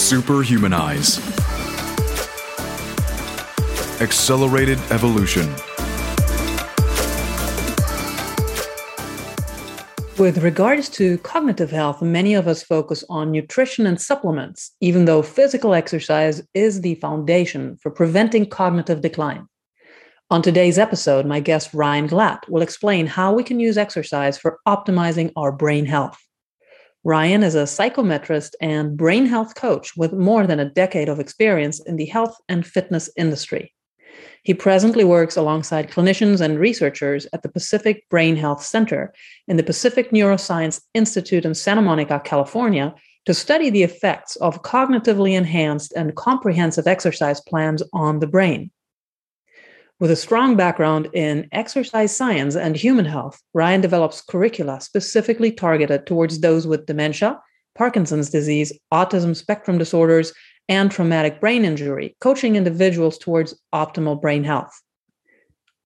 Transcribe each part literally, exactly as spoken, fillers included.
Superhumanize. Accelerated evolution. With regards to cognitive health, many of us focus on nutrition and supplements, even though physical exercise is the foundation for preventing cognitive decline. On today's episode, my guest Ryan Glatt will explain how we can use exercise for optimizing our brain health. Ryan is a psychometrist and brain health coach with more than a decade of experience in the health and fitness industry. He presently works alongside clinicians and researchers at the Pacific Brain Health Center in the Pacific Neuroscience Institute in Santa Monica, California, to study the effects of cognitively enhanced and comprehensive exercise plans on the brain. With a strong background in exercise science and human health, Ryan develops curricula specifically targeted towards those with dementia, Parkinson's disease, autism spectrum disorders, and traumatic brain injury, coaching individuals towards optimal brain health.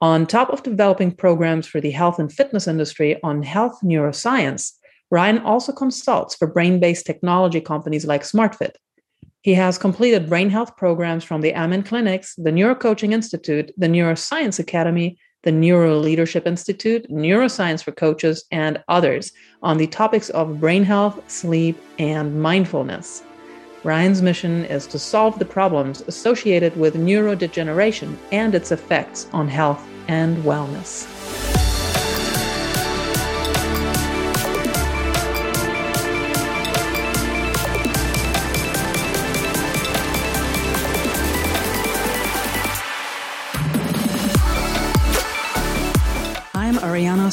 On top of developing programs for the health and fitness industry on health neuroscience, Ryan also consults for brain-based technology companies like SmartFit. He has completed brain health programs from the Amen Clinics, the Neurocoaching Institute, the Neuroscience Academy, the Neuroleadership Institute, Neuroscience for Coaches, and others on the topics of brain health, sleep, and mindfulness. Ryan's mission is to solve the problems associated with neurodegeneration and its effects on health and wellness. Ariana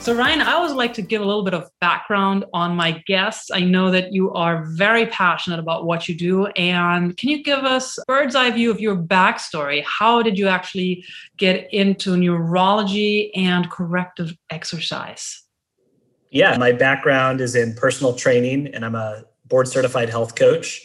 So Ryan, I always like to give a little bit of background on my guests. I know that you are very passionate about what you do. And can you give us a bird's eye view of your backstory? How did you actually get into neurology and corrective exercise? Yeah, my background is in personal training, and I'm a board certified health coach.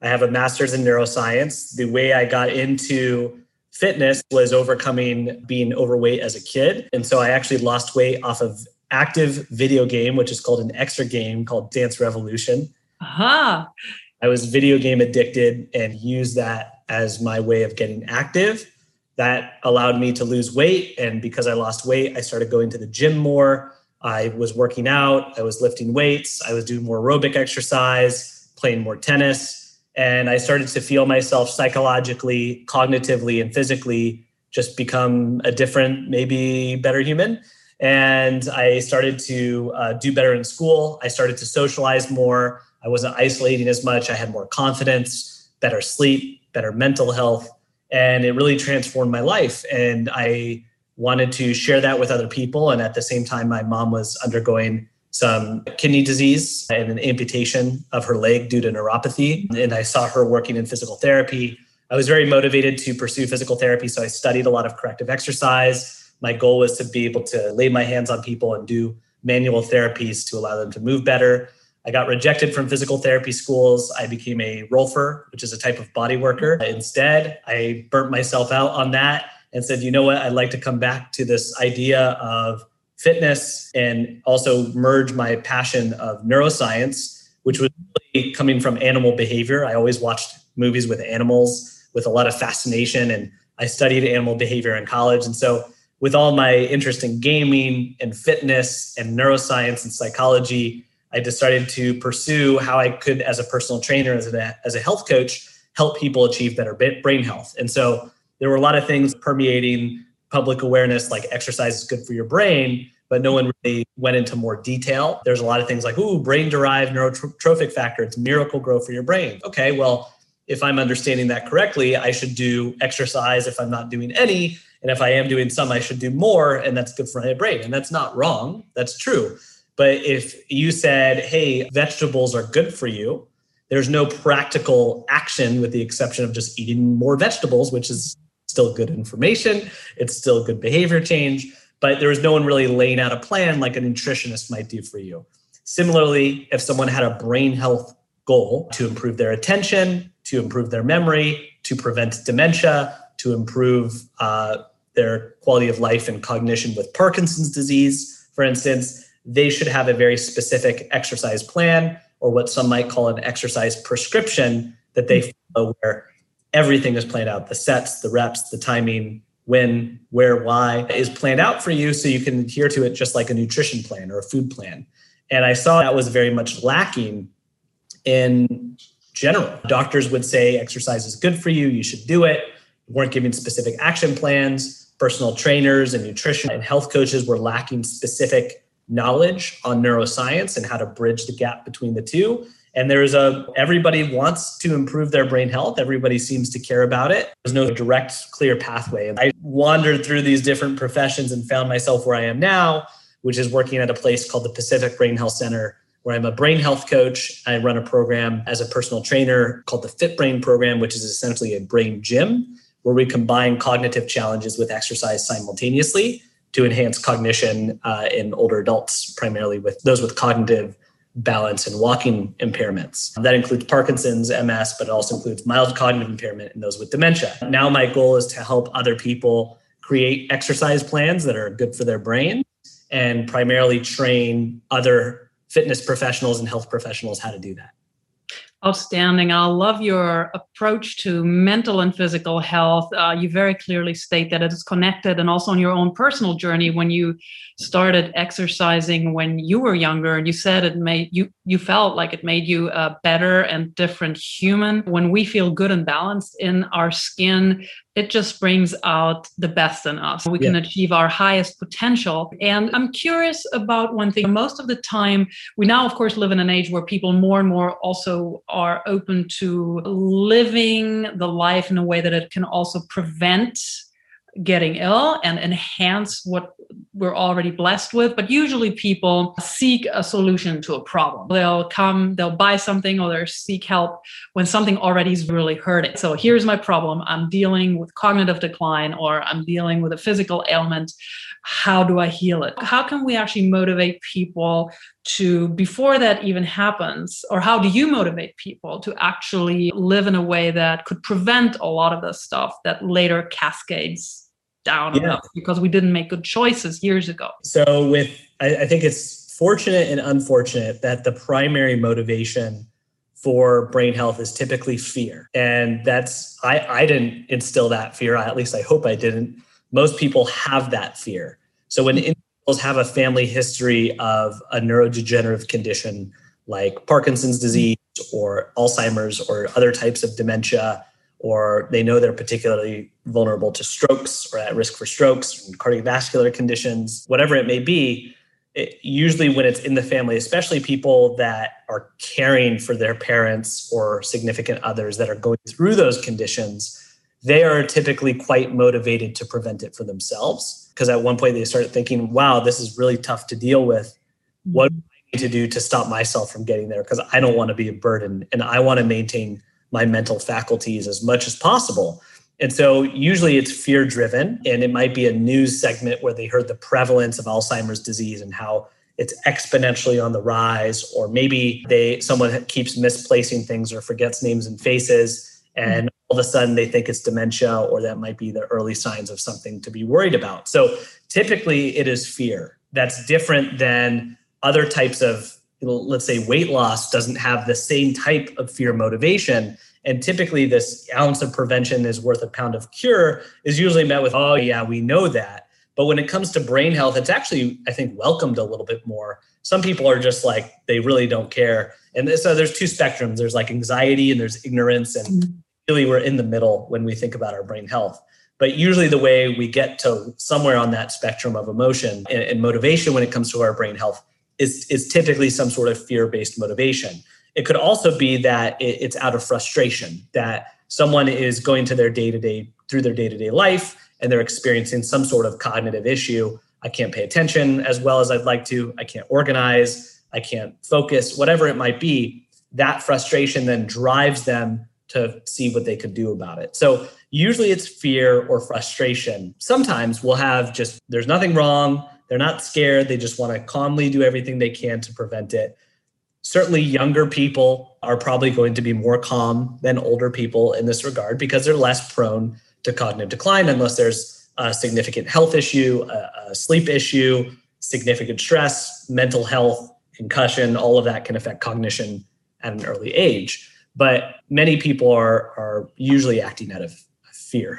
I have a master's in neuroscience. The way I got into fitness was overcoming being overweight as a kid. And so I actually lost weight off of active video game, which is called an extra game called Dance Revolution. Aha. Uh-huh. I was video game addicted and used that as my way of getting active. That allowed me to lose weight. And because I lost weight, I started going to the gym more. I was working out. I was lifting weights. I was doing more aerobic exercise, playing more tennis. And I started to feel myself psychologically, cognitively, and physically just become a different, maybe better human. And I started to uh, do better in school. I started to socialize more. I wasn't isolating as much. I had more confidence, better sleep, better mental health. And it really transformed my life. And I wanted to share that with other people. And at the same time, my mom was undergoing some kidney disease and an amputation of her leg due to neuropathy. And I saw her working in physical therapy. I was very motivated to pursue physical therapy. So I studied a lot of corrective exercise. My goal was to be able to lay my hands on people and do manual therapies to allow them to move better. I got rejected from physical therapy schools. I became a rolfer, which is a type of body worker. Instead, I burnt myself out on that and said, you know what? I'd like to come back to this idea of fitness and also merge my passion of neuroscience, which was really coming from animal behavior. I always watched movies with animals with a lot of fascination, and I studied animal behavior in college. And so with all my interest in gaming and fitness and neuroscience and psychology, I decided to pursue how I could, as a personal trainer, as a, as a health coach, help people achieve better brain health. And so there were a lot of things permeating public awareness, like exercise is good for your brain, but no one really went into more detail. There's a lot of things like, ooh, brain-derived neurotrophic factor. It's miracle grow for your brain. Okay, well, if I'm understanding that correctly, I should do exercise if I'm not doing any. And if I am doing some, I should do more. And that's good for my brain. And that's not wrong. That's true. But if you said, hey, vegetables are good for you, there's no practical action with the exception of just eating more vegetables, which is still good information. It's still good behavior change, but there was no one really laying out a plan like a nutritionist might do for you. Similarly, if someone had a brain health goal to improve their attention, to improve their memory, to prevent dementia, to improve uh, their quality of life and cognition with Parkinson's disease, for instance, they should have a very specific exercise plan or what some might call an exercise prescription that they follow where everything is planned out. The sets, the reps, the timing, when, where, why is planned out for you so you can adhere to it just like a nutrition plan or a food plan. And I saw that was very much lacking in general. Doctors would say exercise is good for you, you should do it. We weren't giving specific action plans. Personal trainers and nutrition and health coaches were lacking specific knowledge on neuroscience and how to bridge the gap between the two. And there's a, everybody wants to improve their brain health. Everybody seems to care about it. There's no direct, clear pathway. And I wandered through these different professions and found myself where I am now, which is working at a place called the Pacific Brain Health Center, where I'm a brain health coach. I run a program as a personal trainer called the Fit Brain Program, which is essentially a brain gym where we combine cognitive challenges with exercise simultaneously to enhance cognition uh, in older adults, primarily with those with cognitive balance and walking impairments. That includes Parkinson's, M S, but it also includes mild cognitive impairment in those with dementia. Now my goal is to help other people create exercise plans that are good for their brain and primarily train other fitness professionals and health professionals how to do that. Outstanding. I love your approach to mental and physical health. Uh, you very clearly state that it is connected, and also on your own personal journey when you started exercising when you were younger, and you said it made you, you felt like it made you a better and different human. When we feel good and balanced in our skin, it just brings out the best in us. We can yeah. achieve our highest potential. And I'm curious about one thing. Most of the time, we now, of course, live in an age where people more and more also are open to living the life in a way that it can also prevent getting ill and enhance what we're already blessed with. But usually people seek a solution to a problem. They'll come, they'll buy something, or they'll seek help when something already is really hurting. So here's my problem. I'm dealing with cognitive decline, or I'm dealing with a physical ailment. How do I heal it? How can we actually motivate people to, before that even happens, or how do you motivate people to actually live in a way that could prevent a lot of the stuff that later cascades down yeah. because we didn't make good choices years ago? So with, I, I think it's fortunate and unfortunate that the primary motivation for brain health is typically fear. And that's, I, I didn't instill that fear. I, at least I hope I didn't. Most people have that fear. So when individuals have a family history of a neurodegenerative condition like Parkinson's disease or Alzheimer's or other types of dementia, or they know they're particularly vulnerable to strokes or at risk for strokes and cardiovascular conditions, whatever it may be, it, usually when it's in the family, especially people that are caring for their parents or significant others that are going through those conditions, they are typically quite motivated to prevent it for themselves, because at one point they started thinking, wow, this is really tough to deal with. What do I need to do to stop myself from getting there? Because I don't want to be a burden and I want to maintain my mental faculties as much as possible. And so usually it's fear driven, and it might be a news segment where they heard the prevalence of Alzheimer's disease and how it's exponentially on the rise, or maybe they someone keeps misplacing things or forgets names and faces. And all of a sudden they think it's dementia, or that might be the early signs of something to be worried about. So typically it is fear. That's different than other types of, let's say weight loss doesn't have the same type of fear motivation. And typically this ounce of prevention is worth a pound of cure is usually met with, oh yeah, we know that. But when it comes to brain health, it's actually, I think, welcomed a little bit more. Some people are just like, they really don't care. And so there's two spectrums. There's like anxiety and there's ignorance. And really we're in the middle when we think about our brain health. But usually the way we get to somewhere on that spectrum of emotion and, and motivation when it comes to our brain health is, is typically some sort of fear-based motivation. It could also be that it, it's out of frustration, that someone is going to their day-to-day, through their day-to-day life, and they're experiencing some sort of cognitive issue. I can't pay attention as well as I'd like to. I can't organize. I can't focus, whatever it might be. That frustration then drives them to see what they could do about it. So usually it's fear or frustration. Sometimes we'll have just, there's nothing wrong. They're not scared. They just want to calmly do everything they can to prevent it. Certainly younger people are probably going to be more calm than older people in this regard because they're less prone to cognitive decline unless there's a significant health issue, a, a sleep issue, significant stress, mental health, concussion, all of that can affect cognition at an early age. But many people are are usually acting out of fear.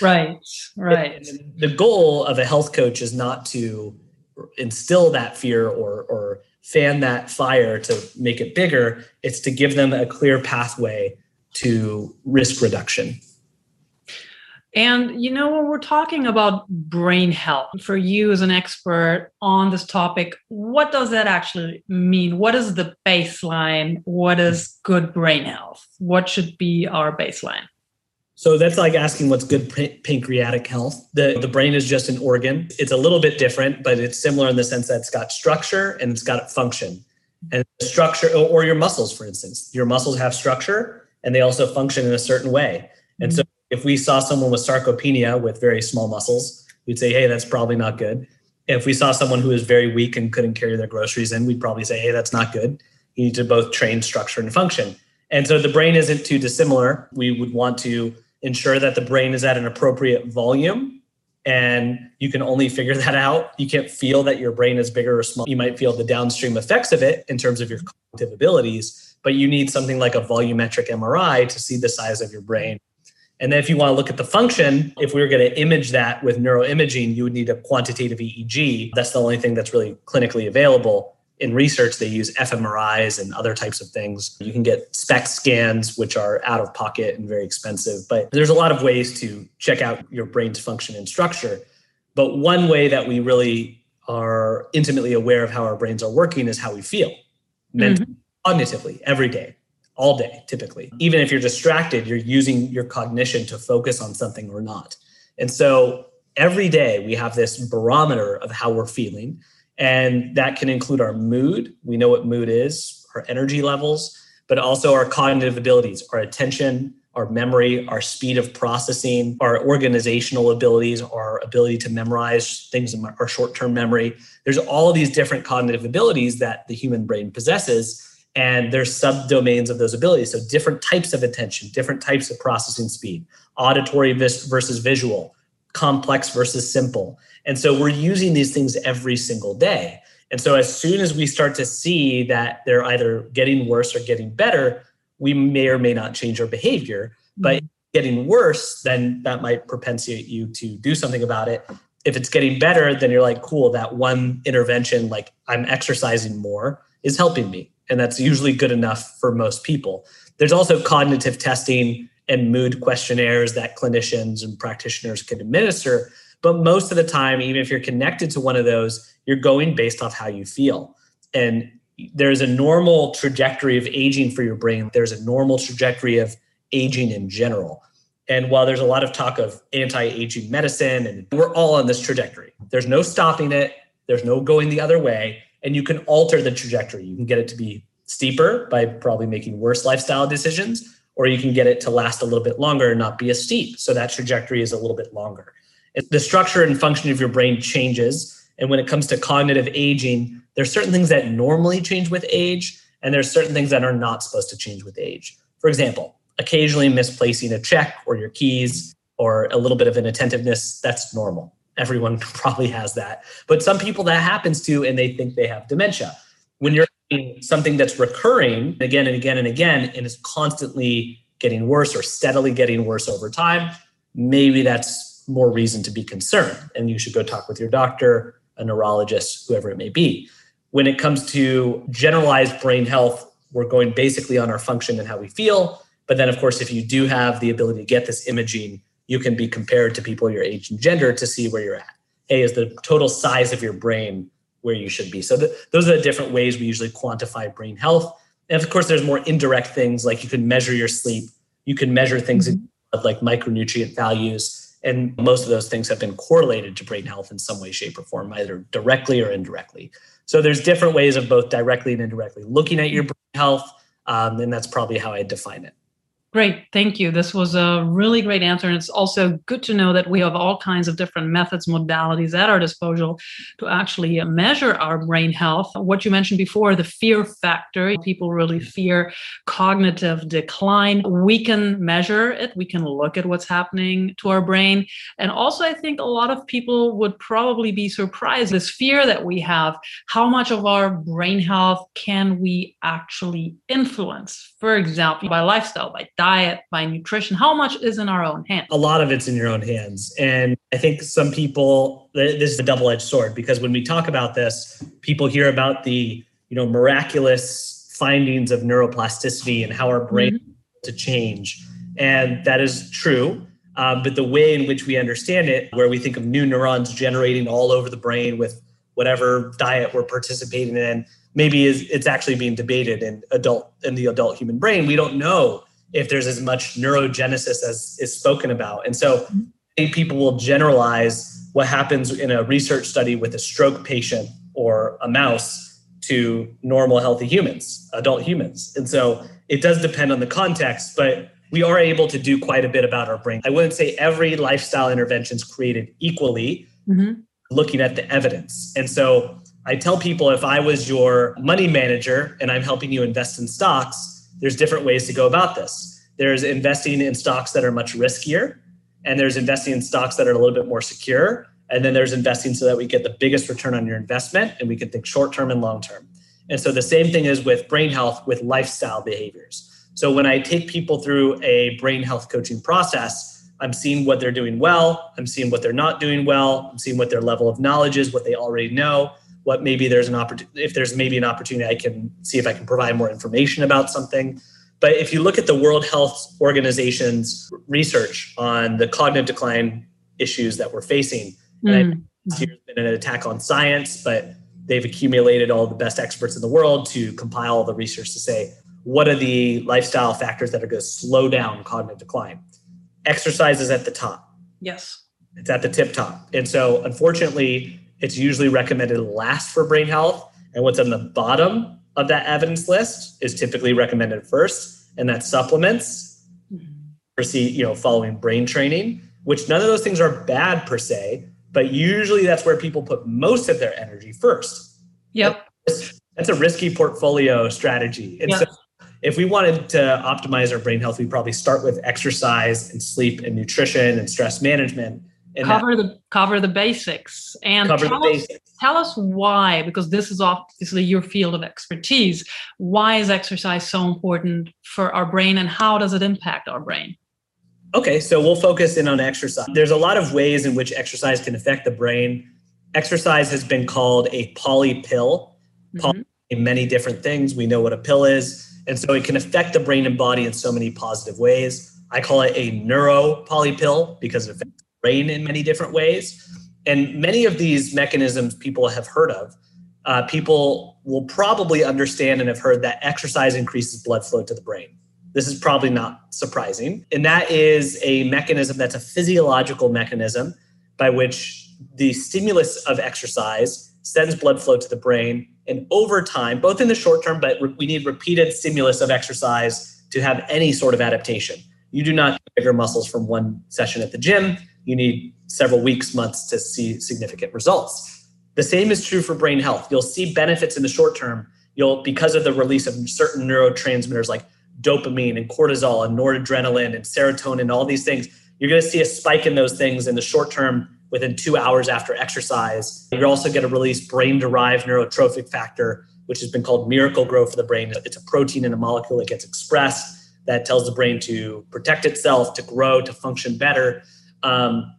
Right, right. And the goal of a health coach is not to instill that fear or or fan that fire to make it bigger. It's to give them a clear pathway to risk reduction. And, you know, when we're talking about brain health, for you as an expert on this topic, what does that actually mean? What is the baseline? What is good brain health? What should be our baseline? So that's like asking what's good pancreatic health. The, the brain is just an organ. It's a little bit different, but it's similar in the sense that it's got structure and it's got function. And structure, or your muscles, for instance. Your muscles have structure and they also function in a certain way. And so if we saw someone with sarcopenia with very small muscles, we'd say, hey, that's probably not good. If we saw someone who is very weak and couldn't carry their groceries in, we'd probably say, hey, that's not good. You need to both train structure and function. And so the brain isn't too dissimilar. We would want to ensure that the brain is at an appropriate volume, and you can only figure that out. You can't feel that your brain is bigger or small. You might feel the downstream effects of it in terms of your cognitive abilities, but you need something like a volumetric M R I to see the size of your brain. And then if you want to look at the function, if we were going to image that with neuroimaging, you would need a quantitative E E G. That's the only thing that's really clinically available. In research, they use fMRIs and other types of things. You can get SPECT scans, which are out of pocket and very expensive. But there's a lot of ways to check out your brain's function and structure. But one way that we really are intimately aware of how our brains are working is how we feel mentally, mm-hmm. cognitively, every day. All day, typically. Even if you're distracted, you're using your cognition to focus on something or not. And so every day we have this barometer of how we're feeling, and that can include our mood. We know what mood is, our energy levels, but also our cognitive abilities, our attention, our memory, our speed of processing, our organizational abilities, our ability to memorize things in our short-term memory. There's all of these different cognitive abilities that the human brain possesses. And there's subdomains of those abilities. So different types of attention, different types of processing speed, auditory versus visual, complex versus simple. And so we're using these things every single day. And so as soon as we start to see that they're either getting worse or getting better, we may or may not change our behavior. But if it's getting worse, then that might propensate you to do something about it. If it's getting better, then you're like, cool, that one intervention, like I'm exercising more, is helping me. And that's usually good enough for most people. There's also cognitive testing and mood questionnaires that clinicians and practitioners can administer. But most of the time, even if you're connected to one of those, you're going based off how you feel. And there's a normal trajectory of aging for your brain. There's a normal trajectory of aging in general. And while there's a lot of talk of anti-aging medicine, and we're all on this trajectory, there's no stopping it. There's no going the other way. And you can alter the trajectory. You can get it to be steeper by probably making worse lifestyle decisions, or you can get it to last a little bit longer and not be as steep. So that trajectory is a little bit longer. The structure and function of your brain changes. And when it comes to cognitive aging, there's certain things that normally change with age, and there's certain things that are not supposed to change with age. For example, occasionally misplacing a check or your keys or a little bit of inattentiveness, that's normal. Everyone probably has that. But some people that happens to, and they think they have dementia. When you're doing something that's recurring again and again and again, and is constantly getting worse or steadily getting worse over time, maybe that's more reason to be concerned. And you should go talk with your doctor, a neurologist, whoever it may be. When it comes to generalized brain health, we're going basically on our function and how we feel. But then, of course, if you do have the ability to get this imaging, you can be compared to people your age and gender to see where you're at. A is the total size of your brain where you should be. So th- those are the different ways we usually quantify brain health. And of course, there's more indirect things like you can measure your sleep. You can measure things mm-hmm. like micronutrient values. And most of those things have been correlated to brain health in some way, shape, or form, either directly or indirectly. So there's different ways of both directly and indirectly looking at your brain health, um, and that's probably how I define it. Great. Thank you. This was a really great answer. And it's also good to know that we have all kinds of different methods, modalities at our disposal to actually measure our brain health. What you mentioned before, the fear factor, people really fear cognitive decline. We can measure it. We can look at what's happening to our brain. And also, I think a lot of people would probably be surprised, this fear that we have, how much of our brain health can we actually influence? For example, by lifestyle, by diet, by nutrition, how much is in our own hands? A lot of it's in your own hands. And I think some people, this is a double-edged sword, because when we talk about this, people hear about the, you know, miraculous findings of neuroplasticity and how our brain mm-hmm. is able to change. And that is true. Um, but the way in which we understand it, where we think of new neurons generating all over the brain with whatever diet we're participating in, maybe is it's actually being debated in adult in the adult human brain. We don't know if there's as much neurogenesis as is spoken about. And so people will generalize what happens in a research study with a stroke patient or a mouse to normal, healthy humans, adult humans. And so it does depend on the context, but we are able to do quite a bit about our brain. I wouldn't say every lifestyle intervention is created equally, mm-hmm. looking at the evidence. And so I tell people, if I was your money manager and I'm helping you invest in stocks, there's different ways to go about this. There's investing in stocks that are much riskier, and there's investing in stocks that are a little bit more secure. And then there's investing so that we get the biggest return on your investment, and we can think short-term and long-term. And so the same thing is with brain health, with lifestyle behaviors. So when I take people through a brain health coaching process, I'm seeing what they're doing well, I'm seeing what they're not doing well, I'm seeing what their level of knowledge is, what they already know, what maybe there's an opportunity, if there's maybe an opportunity, I can see if I can provide more information about something. But if you look at the World Health Organization's research on the cognitive decline issues that we're facing, mm. and it's been an attack on science, but they've accumulated all the best experts in the world to compile all the research to say, what are the lifestyle factors that are going to slow down cognitive decline? Exercise is at the top. Yes. It's at the tip top. And so unfortunately, it's usually recommended last for brain health. And what's on the bottom of that evidence list is typically recommended first. And that's supplements, per se, you know, following brain training, which none of those things are bad per se, but usually that's where people put most of their energy first. Yep. That's a risky portfolio strategy. And yep. so if we wanted to optimize our brain health, we probably start with exercise and sleep and nutrition and stress management. Cover the cover the basics and cover tell, the basics. Us, tell us why, because this is obviously your field of expertise. Why is exercise so important for our brain, and how does it impact our brain? Okay, so we'll focus in on exercise. There's a lot of ways in which exercise can affect the brain. Exercise has been called a poly pill, poly mm-hmm. in many different things. We know what a pill is. And so it can affect the brain and body in so many positive ways. I call it a neuro poly pill because it affects brain in many different ways. And many of these mechanisms people have heard of. Uh, people will probably understand and have heard that exercise increases blood flow to the brain. This is probably not surprising. And that is a mechanism that's a physiological mechanism by which the stimulus of exercise sends blood flow to the brain. And over time, both in the short term, but re- we need repeated stimulus of exercise to have any sort of adaptation. You do not get bigger muscles from one session at the gym. You need several weeks, months to see significant results. The same is true for brain health. You'll see benefits in the short term. You'll, because of the release of certain neurotransmitters like dopamine and cortisol and noradrenaline and serotonin and all these things, you're going to see a spike in those things in the short term within two hours after exercise. You're also going to release brain-derived neurotrophic factor, which has been called miracle grow for the brain. It's a protein and a molecule that gets expressed that tells the brain to protect itself, to grow, to function better. Um,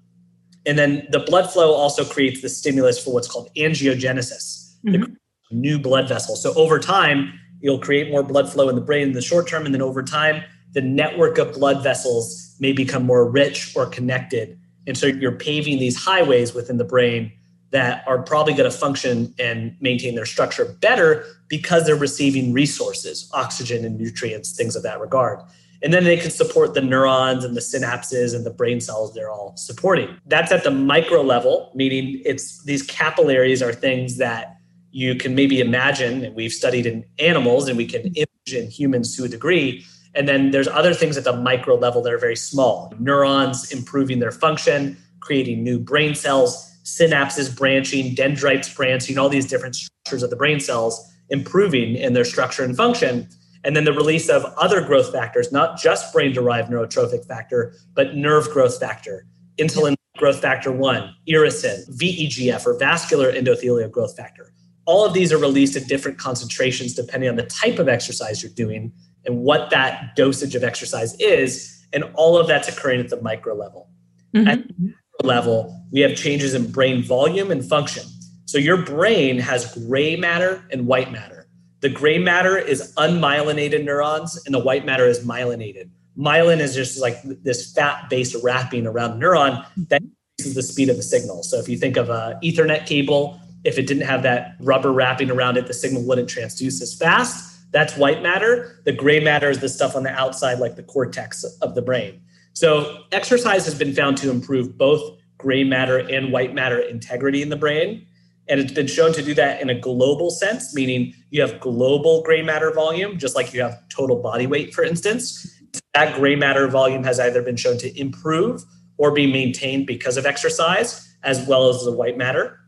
and then the blood flow also creates the stimulus for what's called angiogenesis, mm-hmm. the new blood vessels. So over time, you'll create more blood flow in the brain in the short term. And then over time, the network of blood vessels may become more rich or connected. And so you're paving these highways within the brain that are probably going to function and maintain their structure better because they're receiving resources, oxygen and nutrients, things of that regard. And then they can support the neurons and the synapses and the brain cells they're all supporting. That's at the micro level, meaning it's these capillaries are things that you can maybe imagine, and we've studied in animals and we can image in humans to a degree. And then there's other things at the micro level that are very small. Neurons improving their function, creating new brain cells, synapses branching, dendrites branching, all these different structures of the brain cells improving in their structure and function. And then the release of other growth factors, not just brain-derived neurotrophic factor, but nerve growth factor, insulin growth factor one, irisin, V E G F, or vascular endothelial growth factor. All of these are released at different concentrations depending on the type of exercise you're doing and what that dosage of exercise is. And all of that's occurring at the micro level. Mm-hmm. At the micro level, we have changes in brain volume and function. So your brain has gray matter and white matter. The gray matter is unmyelinated neurons and the white matter is myelinated. Myelin is just like this fat-based wrapping around a neuron that increases the speed of the signal. So if you think of an Ethernet cable, if it didn't have that rubber wrapping around it, the signal wouldn't transduce as fast. That's white matter. The gray matter is the stuff on the outside, like the cortex of the brain. So exercise has been found to improve both gray matter and white matter integrity in the brain. And it's been shown to do that in a global sense, meaning you have global gray matter volume, just like you have total body weight, for instance. That gray matter volume has either been shown to improve or be maintained because of exercise, as well as the white matter.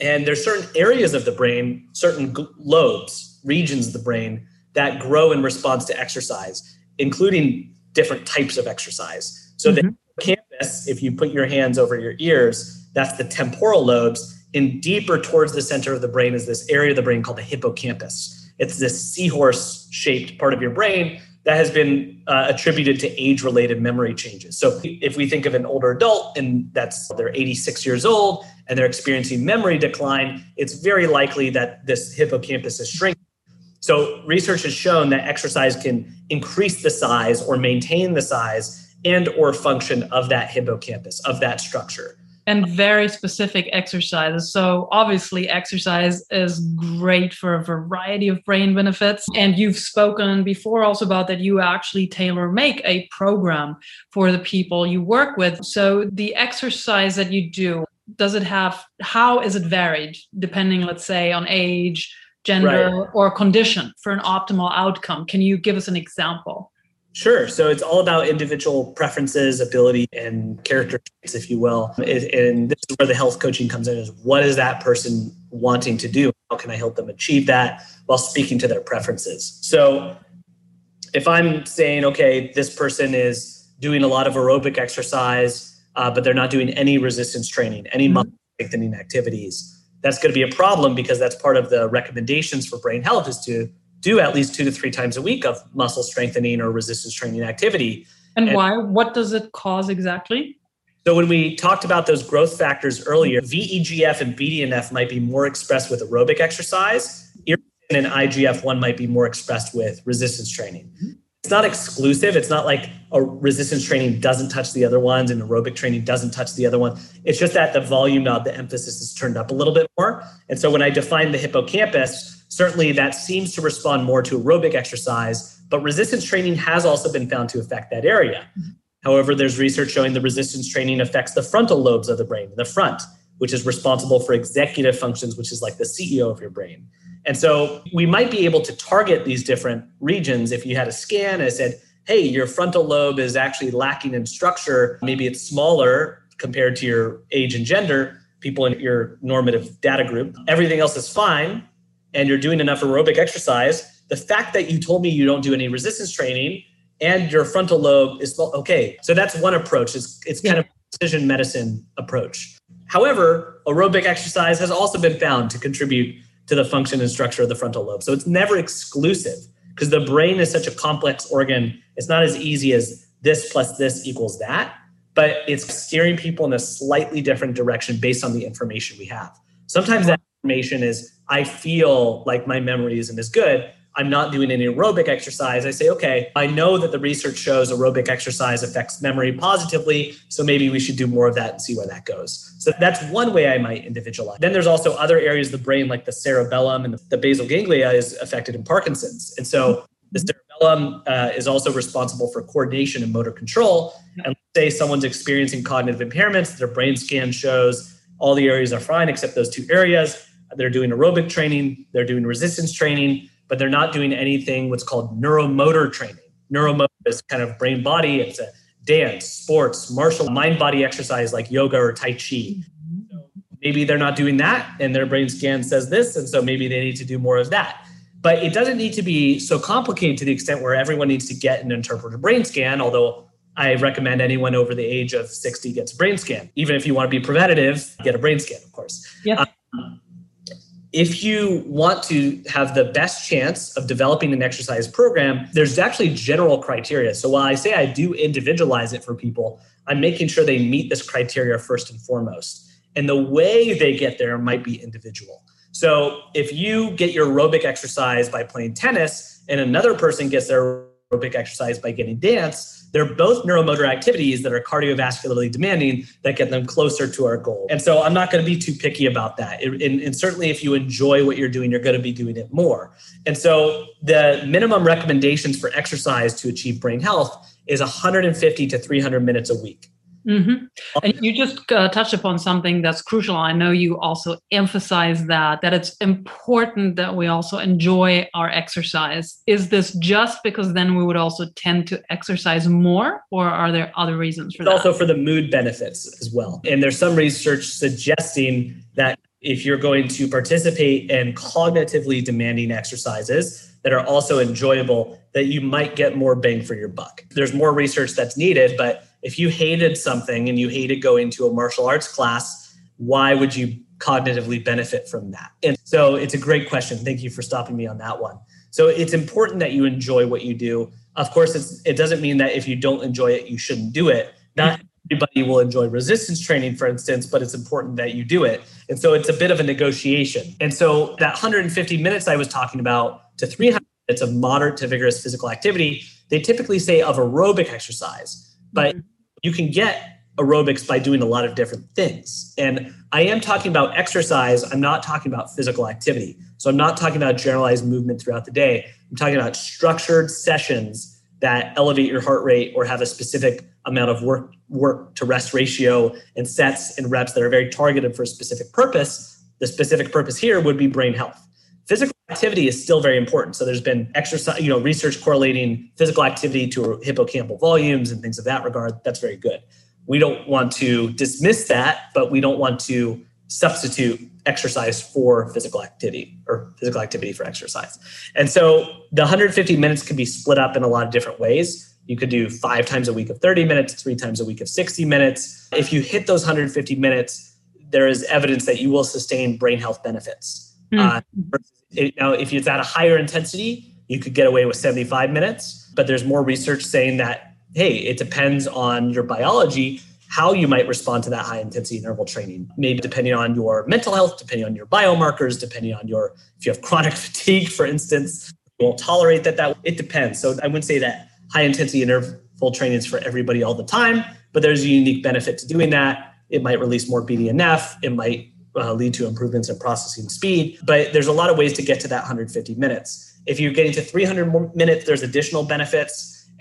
And there's certain areas of the brain, certain lobes, regions of the brain that grow in response to exercise, including different types of exercise. So mm-hmm. the hippocampus, if you put your hands over your ears, that's the temporal lobes. And deeper towards the center of the brain is this area of the brain called the hippocampus. It's this seahorse-shaped part of your brain that has been uh, attributed to age-related memory changes. So if we think of an older adult and that's they're eighty-six years old and they're experiencing memory decline, it's very likely that this hippocampus is shrinking. So research has shown that exercise can increase the size or maintain the size and or function of that hippocampus, of that structure. And very specific exercises. So obviously exercise is great for a variety of brain benefits. And you've spoken before also about that you actually tailor make a program for the people you work with. So the exercise that you do, does it have, how is it varied depending, let's say, on age, gender, right, or condition for an optimal outcome? Can you give us an example? Sure. So it's all about individual preferences, ability, and character traits, if you will. And this is where the health coaching comes in, is what is that person wanting to do? How can I help them achieve that while speaking to their preferences? So if I'm saying, okay, this person is doing a lot of aerobic exercise, uh, but they're not doing any resistance training, any muscle strengthening activities, that's going to be a problem because that's part of the recommendations for brain health is to do at least two to three times a week of muscle strengthening or resistance training activity. And, and why? What does it cause exactly? So when we talked about those growth factors earlier, V E G F and B D N F might be more expressed with aerobic exercise. Irisin and I G F one might be more expressed with resistance training. It's not exclusive. It's not like a resistance training doesn't touch the other ones and aerobic training doesn't touch the other one. It's just that the volume knob, the emphasis is turned up a little bit more. And so when I define the hippocampus, certainly that seems to respond more to aerobic exercise, but resistance training has also been found to affect that area. Mm-hmm. However, there's research showing the resistance training affects the frontal lobes of the brain, the front, which is responsible for executive functions, which is like the C E O of your brain. And so we might be able to target these different regions. If you had a scan and said, hey, your frontal lobe is actually lacking in structure, maybe it's smaller compared to your age and gender, people in your normative data group, everything else is fine, and you're doing enough aerobic exercise, the fact that you told me you don't do any resistance training and your frontal lobe is, well, okay. So that's one approach. It's, it's yeah. kind of a precision medicine approach. However, aerobic exercise has also been found to contribute to the function and structure of the frontal lobe. So it's never exclusive because the brain is such a complex organ. It's not as easy as this plus this equals that, but it's steering people in a slightly different direction based on the information we have. Sometimes that information is, I feel like my memory isn't as good. I'm not doing any aerobic exercise. I say, okay, I know that the research shows aerobic exercise affects memory positively. So maybe we should do more of that and see where that goes. So that's one way I might individualize. Then there's also other areas of the brain, like the cerebellum and the basal ganglia is affected in Parkinson's. And so the cerebellum Cerebellum uh, is also responsible for coordination and motor control. And let's say someone's experiencing cognitive impairments, their brain scan shows all the areas are fine except those two areas. They're doing aerobic training, they're doing resistance training, but they're not doing anything what's called neuromotor training. Neuromotor is kind of brain body. It's a dance, sports, martial, mind body exercise like yoga or Tai Chi. So maybe they're not doing that and their brain scan says this. And so maybe they need to do more of that. But it doesn't need to be so complicated to the extent where everyone needs to get an interpretive brain scan, although I recommend anyone over the age of sixty gets a brain scan. Even if you want to be preventative, get a brain scan, of course. Yeah. Um, If you want to have the best chance of developing an exercise program, there's actually general criteria. So while I say I do individualize it for people, I'm making sure they meet this criteria first and foremost. And the way they get there might be individual. So if you get your aerobic exercise by playing tennis and another person gets their aerobic exercise by getting dance, they're both neuromotor activities that are cardiovascularly demanding that get them closer to our goal. And so I'm not going to be too picky about that. And, and certainly if you enjoy what you're doing, you're going to be doing it more. And so the minimum recommendations for exercise to achieve brain health is one hundred fifty to three hundred minutes a week. Mm-hmm. And you just uh, touched upon something that's crucial. I know you also emphasize that, that it's important that we also enjoy our exercise. Is this just because then we would also tend to exercise more, or are there other reasons for it's that? Also for the mood benefits as well. And there's some research suggesting that if you're going to participate in cognitively demanding exercises that are also enjoyable, that you might get more bang for your buck. There's more research that's needed, but if you hated something and you hated going to a martial arts class, why would you cognitively benefit from that? And so it's a great question. Thank you for stopping me on that one. So it's important that you enjoy what you do. Of course, it's, it doesn't mean that if you don't enjoy it, you shouldn't do it. Not everybody will enjoy resistance training, for instance, but it's important that you do it. And so it's a bit of a negotiation. And so that one hundred fifty minutes I was talking about to three hundred minutes of moderate to vigorous physical activity, they typically say of aerobic exercise, but you can get aerobics by doing a lot of different things. And I am talking about exercise. I'm not talking about physical activity. So I'm not talking about generalized movement throughout the day. I'm talking about structured sessions that elevate your heart rate or have a specific amount of work, work to rest ratio and sets and reps that are very targeted for a specific purpose. The specific purpose here would be brain health. Physical activity is still very important. So there's been exercise, you know, research correlating physical activity to hippocampal volumes and things of that regard. That's very good. We don't want to dismiss that, but we don't want to substitute exercise for physical activity or physical activity for exercise. And so the one hundred fifty minutes can be split up in a lot of different ways. You could do five times a week of thirty minutes, three times a week of sixty minutes. If you hit those one hundred fifty minutes, there is evidence that you will sustain brain health benefits. Uh, now, if it's at a higher intensity, you could get away with seventy-five minutes, but there's more research saying that, hey, it depends on your biology, how you might respond to that high intensity interval training, maybe depending on your mental health, depending on your biomarkers, depending on your, if you have chronic fatigue, for instance, you won't tolerate that, that it depends. So I wouldn't say that high intensity interval training is for everybody all the time, but there's a unique benefit to doing that. It might release more B D N F. It might Uh, lead to improvements in processing speed, but there's a lot of ways to get to that one hundred fifty minutes. If you're getting to three hundred minutes, there's additional benefits.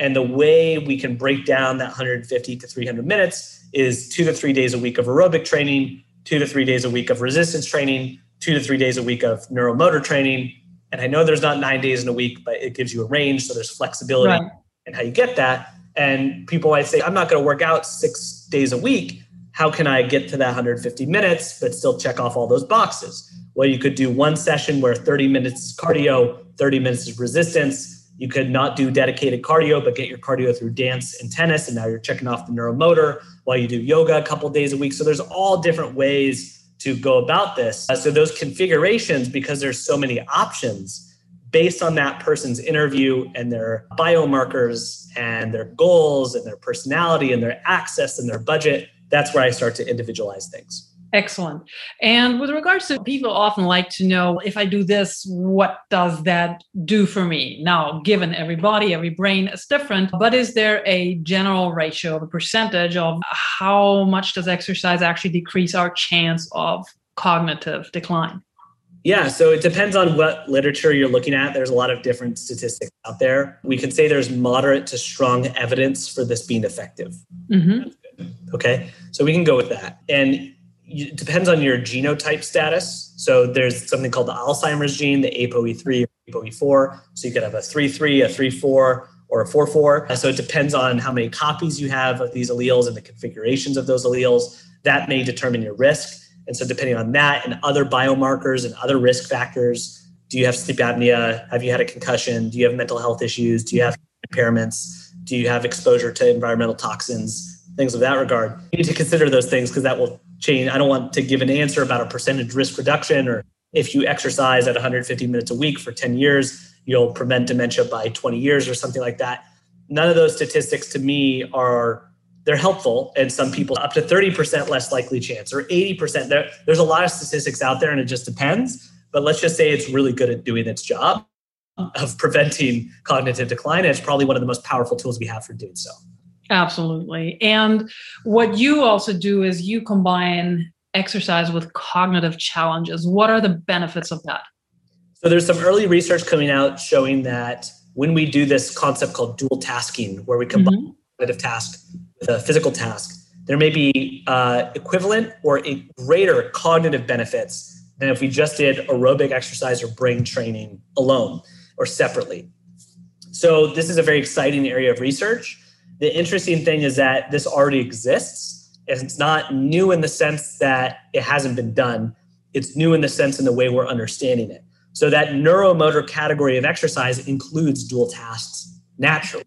And the way we can break down that one hundred fifty to three hundred minutes is two to three days a week of aerobic training, two to three days a week of resistance training, two to three days a week of neuromotor training. And I know there's not nine days in a week, but it gives you a range. So there's flexibility right. in how you get that. And people might say, I'm not going to work out six days a week. How can I get to that one hundred fifty minutes, but still check off all those boxes? Well, you could do one session where thirty minutes is cardio, thirty minutes is resistance. You could not do dedicated cardio, but get your cardio through dance and tennis. And now you're checking off the neuromotor while you do yoga a couple days a week. So there's all different ways to go about this. Uh, so those configurations, because there's so many options, based on that person's interview and their biomarkers and their goals and their personality and their access and their budget, that's where I start to individualize things. Excellent. And with regards to people often like to know, if I do this, what does that do for me? Now, given every body, every brain is different, but is there a general ratio, a percentage of how much does exercise actually decrease our chance of cognitive decline? Yeah, so it depends on what literature you're looking at. There's a lot of different statistics out there. We can say there's moderate to strong evidence for this being effective. Mm-hmm. Okay, so we can go with that. And it depends on your genotype status. So there's something called the Alzheimer's gene, the A P O E three or A P O E four. So you could have a three three, a three four, or a four four. So it depends on how many copies you have of these alleles and the configurations of those alleles. That may determine your risk. And so depending on that and other biomarkers and other risk factors, do you have sleep apnea? Have you had a concussion? Do you have mental health issues? Do you have impairments? Do you have exposure to environmental toxins? Things of that regard. You need to consider those things because that will change. I don't want to give an answer about a percentage risk reduction or if you exercise at one hundred fifty minutes a week for ten years, you'll prevent dementia by twenty years or something like that. None of those statistics to me are... They're helpful, and some people up to thirty percent less likely chance or eighty percent. There, there's a lot of statistics out there, and it just depends. But let's just say it's really good at doing its job of preventing cognitive decline. And it's probably one of the most powerful tools we have for doing so. Absolutely. And what you also do is you combine exercise with cognitive challenges. What are the benefits of that? So there's some early research coming out showing that when we do this concept called dual tasking, where we combine mm-hmm. cognitive task the physical task, there may be uh, equivalent or greater cognitive benefits than if we just did aerobic exercise or brain training alone or separately. So this is a very exciting area of research. The interesting thing is that this already exists, and it's not new in the sense that it hasn't been done. It's new in the sense in the way we're understanding it. So that neuromotor category of exercise includes dual tasks naturally.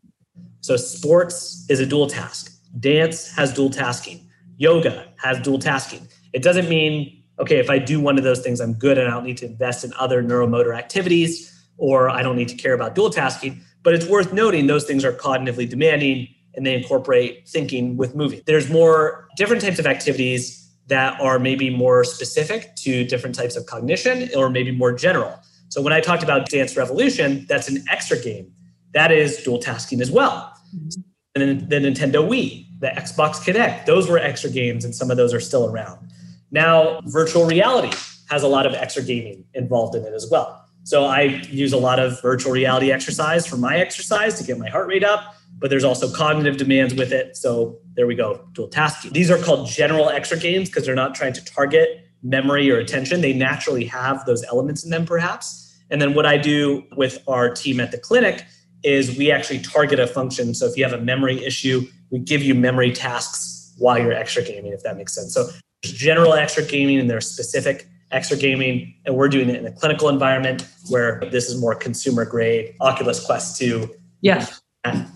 So sports is a dual task. Dance has dual tasking. Yoga has dual tasking. It doesn't mean, okay, if I do one of those things, I'm good and I don't need to invest in other neuromotor activities or I don't need to care about dual tasking. But it's worth noting those things are cognitively demanding and they incorporate thinking with moving. There's more different types of activities that are maybe more specific to different types of cognition or maybe more general. So when I talked about Dance Revolution, that's an extra game. That is dual tasking as well. And the Nintendo Wii, the Xbox Kinect, those were extra games, and some of those are still around. Now, virtual reality has a lot of extra gaming involved in it as well. So I use a lot of virtual reality exercise for my exercise to get my heart rate up, but there's also cognitive demands with it. So there we go, dual tasking. These are called general extra games because they're not trying to target memory or attention. They naturally have those elements in them, perhaps. And then what I do with our team at the clinic is we actually target a function. So if you have a memory issue, we give you memory tasks while you're extra gaming, if that makes sense. So there's general extra gaming and there's specific extra gaming, and we're doing it in a clinical environment where this is more consumer grade. Oculus Quest two. Yes. And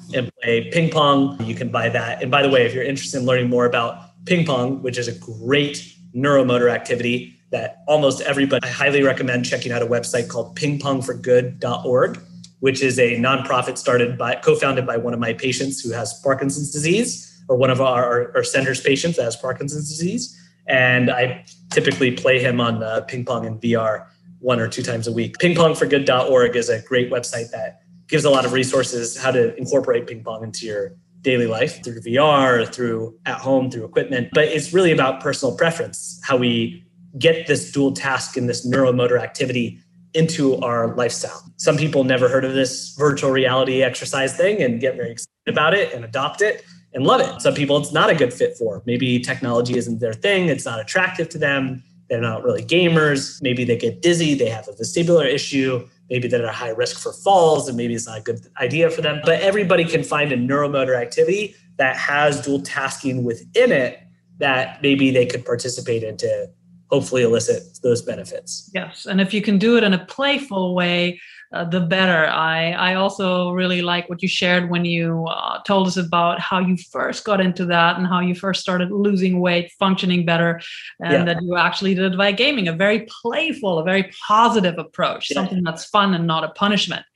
play ping pong. You can buy that. And by the way, if you're interested in learning more about ping pong, which is a great neuromotor activity that almost everybody, I highly recommend checking out a website called ping pong for good dot org. which is a nonprofit started by, co-founded by one of my patients who has Parkinson's disease, or one of our, our center's patients that has Parkinson's disease. And I typically play him on uh, ping pong in V R one or two times a week. ping pong for good dot org is a great website that gives a lot of resources how to incorporate ping pong into your daily life through V R, through at home, through equipment. But it's really about personal preference, how we get this dual task and this neuromotor activity into our lifestyle. Some people never heard of this virtual reality exercise thing and get very excited about it and adopt it and love it. Some people it's not a good fit for. Maybe technology isn't their thing. It's not attractive to them. They're not really gamers. Maybe they get dizzy. They have a vestibular issue. Maybe they're at high risk for falls, and maybe it's not a good idea for them. But everybody can find a neuromotor activity that has dual tasking within it that maybe they could participate in to hopefully elicit those benefits. Yes, and if you can do it in a playful way, uh, the better. I, I also really like what you shared when you uh, told us about how you first got into that and how you first started losing weight, functioning better, and yeah. that you actually did it by gaming, a very playful, a very positive approach, yeah. something that's fun and not a punishment.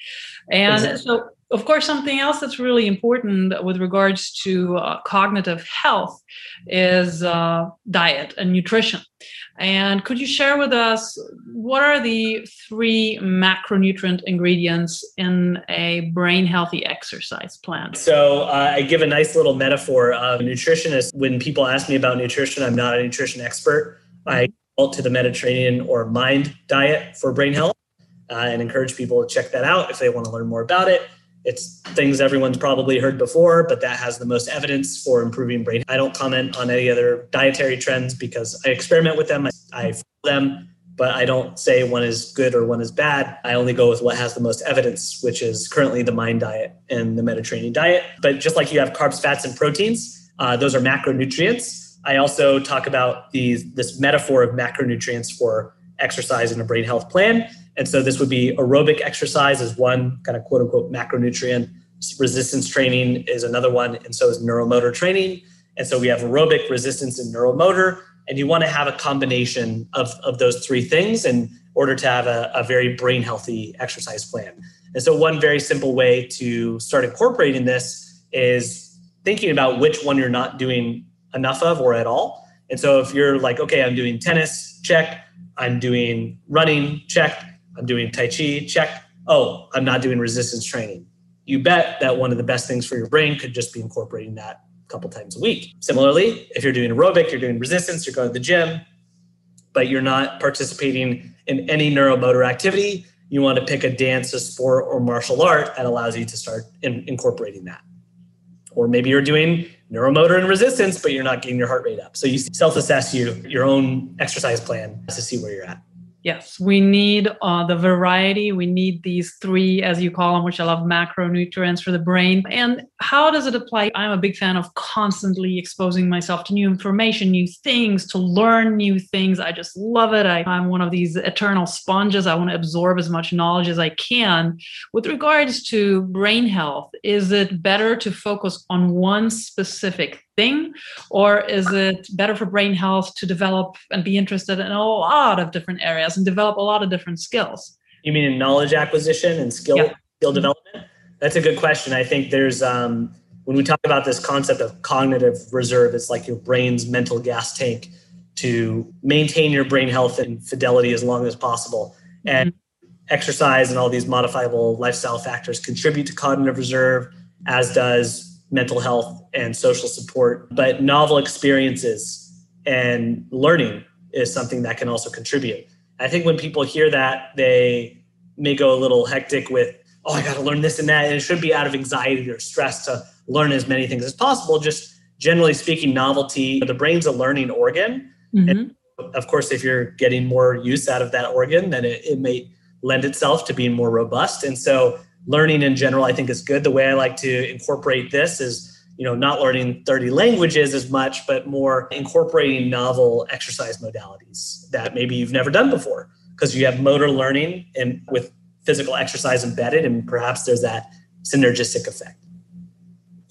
And exactly. so, of course, something else that's really important with regards to uh, cognitive health is uh, diet and nutrition. And could you share with us what are the three macronutrient ingredients in a brain healthy exercise plan? So uh, I give a nice little metaphor of nutrition. When people ask me about nutrition, I'm not a nutrition expert. I to the Mediterranean or MIND diet for brain health, uh, and encourage people to check that out if they want to learn more about it. It's things everyone's probably heard before, but that has the most evidence for improving brain. I don't comment on any other dietary trends because I experiment with them. I, I follow them, but I don't say one is good or one is bad. I only go with what has the most evidence, which is currently the MIND diet and the Mediterranean diet. But just like you have carbs, fats, and proteins, uh, those are macronutrients. I also talk about these, this metaphor of macronutrients for exercise in a brain health plan. And so this would be aerobic exercise is one kind of quote unquote macronutrient. Resistance training is another one. And so is neuromotor training. And so we have aerobic, resistance, and neuromotor. And you want to have a combination of, of those three things in order to have a, a very brain healthy exercise plan. And so one very simple way to start incorporating this is thinking about which one you're not doing enough of or at all. And so if you're like, okay, I'm doing tennis, check. I'm doing running, check. I'm doing Tai Chi, check. Oh, I'm not doing resistance training. You bet that one of the best things for your brain could just be incorporating that a couple times a week. Similarly, if you're doing aerobic, you're doing resistance, you're going to the gym, but you're not participating in any neuromotor activity, you want to pick a dance, a sport, or martial art that allows you to start in- incorporating that. Or maybe you're doing neuromotor and resistance, but you're not getting your heart rate up. So you self-assess you, your own exercise plan to see where you're at. Yes, we need uh, the variety. We need these three, as you call them, which I love, macronutrients for the brain. And how does it apply? I'm a big fan of constantly exposing myself to new information, new things, to learn new things. I just love it. I, I'm one of these eternal sponges. I want to absorb as much knowledge as I can. With regards to brain health, is it better to focus on one specific thing, or is it better for brain health to develop and be interested in a lot of different areas and develop a lot of different skills? You mean in knowledge acquisition and skill yeah. skill development? That's a good question. I think there's um, when we talk about this concept of cognitive reserve, it's like your brain's mental gas tank to maintain your brain health and fidelity as long as possible. Mm-hmm. And exercise and all these modifiable lifestyle factors contribute to cognitive reserve, as does mental health and social support, but novel experiences and learning is something that can also contribute. I think when people hear that, they may go a little hectic with, oh, I got to learn this and that. And it should be out of anxiety or stress to learn as many things as possible. Just generally speaking, novelty, the brain's a learning organ. Mm-hmm. And of course, if you're getting more use out of that organ, then it, it may lend itself to being more robust. And so learning in general, I think, is good. The way I like to incorporate this is, you know, not learning thirty languages as much, but more incorporating novel exercise modalities that maybe you've never done before, because you have motor learning and with physical exercise embedded, and perhaps there's that synergistic effect.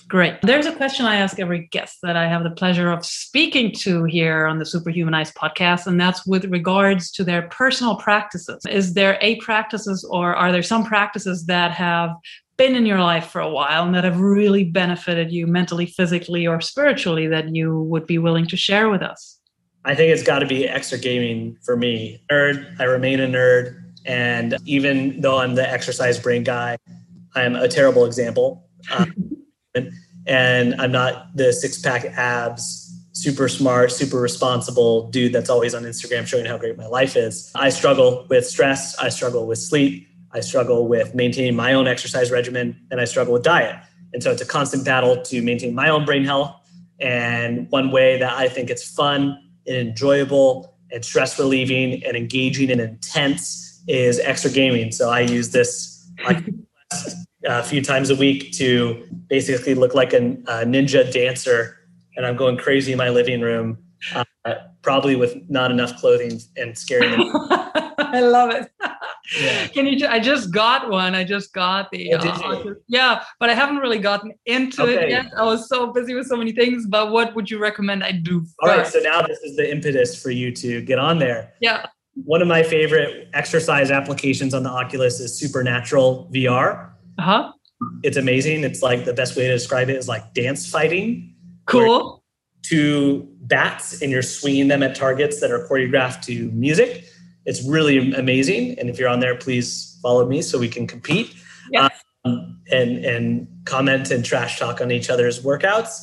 Great. There's a question I ask every guest that I have the pleasure of speaking to here on the Superhumanized podcast, and that's with regards to their personal practices. Is there a practices, or are there some practices that have been in your life for a while and that have really benefited you mentally, physically, or spiritually that you would be willing to share with us? I think it's got to be extra gaming for me. Nerd, I remain a nerd. And even though I'm the exercise brain guy, I'm a terrible example. Um, And I'm not the six-pack abs, super smart, super responsible dude that's always on Instagram showing how great my life is. I struggle with stress. I struggle with sleep. I struggle with maintaining my own exercise regimen, and I struggle with diet. And so it's a constant battle to maintain my own brain health. And one way that I think it's fun and enjoyable and stress-relieving and engaging and intense is extra gaming. So I use this like, a few times a week to basically look like a uh, ninja dancer, and I'm going crazy in my living room, uh, probably with not enough clothing and scaring them. I love it. Yeah. Can you? Ju- I just got one. I just got the. Oh, uh, did you? Yeah, but I haven't really gotten into okay. it yet. I was so busy with so many things. But what would you recommend I do first? All right. So now this is the impetus for you to get on there. Yeah. One of my favorite exercise applications on the Oculus is Supernatural V R. Uh-huh. It's amazing. It's like the best way to describe it is like dance fighting. Cool. Two bats, and you're swinging them at targets that are choreographed to music. It's really amazing. And if you're on there, please follow me so we can compete. Yes. um, and, and comment and trash talk on each other's workouts.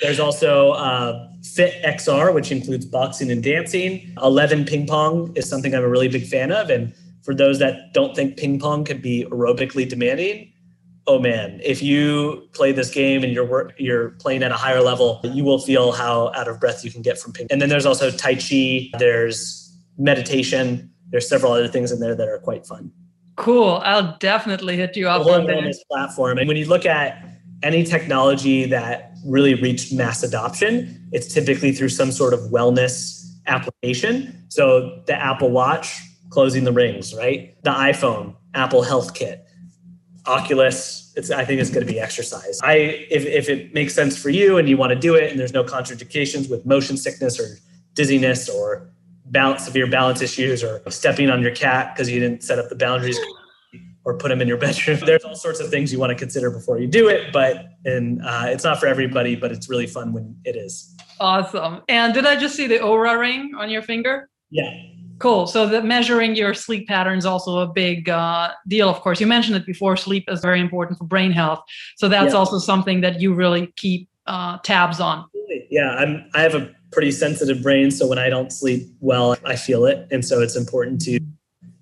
There's also uh, FitXR, which includes boxing and dancing. eleven ping pong is something I'm a really big fan of. And for those that don't think ping pong could be aerobically demanding, oh man, if you play this game and you're work, you're playing at a higher level, you will feel how out of breath you can get from ping pong. And then there's also Tai Chi, there's meditation, there's several other things in there that are quite fun. Cool. I'll definitely hit you up on this platform. And when you look at any technology that really reached mass adoption, it's typically through some sort of wellness application. So the Apple Watch, closing the rings, right? The iPhone, Apple Health Kit, Oculus, it's, I think it's going to be exercise. I, if, if it makes sense for you and you want to do it and there's no contraindications with motion sickness or dizziness or balance, severe balance issues, or stepping on your cat because you didn't set up the boundaries or put them in your bedroom. There's all sorts of things you want to consider before you do it, but and uh, it's not for everybody, but it's really fun when it is. Awesome. And did I just see the Aura ring on your finger? Yeah. Cool. So the measuring your sleep pattern is also a big uh, deal, of course. You mentioned it before, sleep is very important for brain health. So that's yeah. also something that you really keep uh, tabs on. Yeah, I'm, I have a pretty sensitive brain. So when I don't sleep well, I feel it. And so it's important to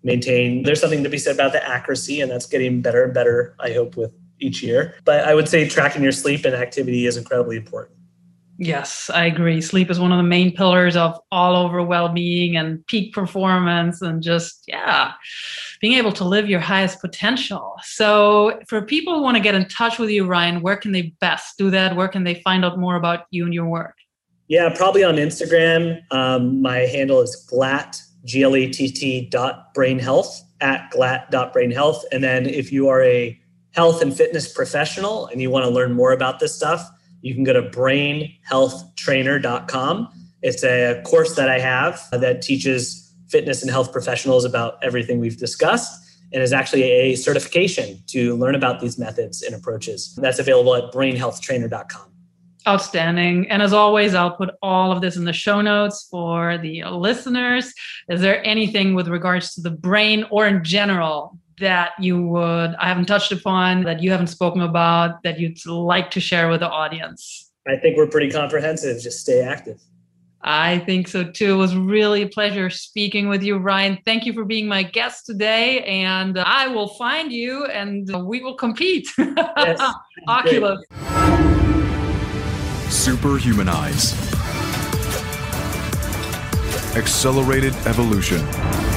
maintain. There's something to be said about the accuracy, and that's getting better and better, I hope, with each year. But I would say tracking your sleep and activity is incredibly important. Yes, I agree. Sleep is one of the main pillars of all over well-being and peak performance and just, yeah, being able to live your highest potential. So for people who want to get in touch with you, Ryan, where can they best do that? Where can they find out more about you and your work? Yeah, probably on Instagram. Um, my handle is glatt, G L A T T dot brain health, at glatt dot brain health. And then if you are a health and fitness professional and you want to learn more about this stuff, you can go to brain health trainer dot com. It's a course that I have that teaches fitness and health professionals about everything we've discussed and is actually a certification to learn about these methods and approaches. That's available at brain health trainer dot com. Outstanding. And as always, I'll put all of this in the show notes for the listeners. Is there anything with regards to the brain or in general that you would, I haven't touched upon, that you haven't spoken about, that you'd like to share with the audience? I think we're pretty comprehensive. Just stay active. I think so too. It was really a pleasure speaking with you, Ryan. Thank you for being my guest today. And I will find you and we will compete. Yes. Oculus. Great. Superhumanize. Accelerated evolution.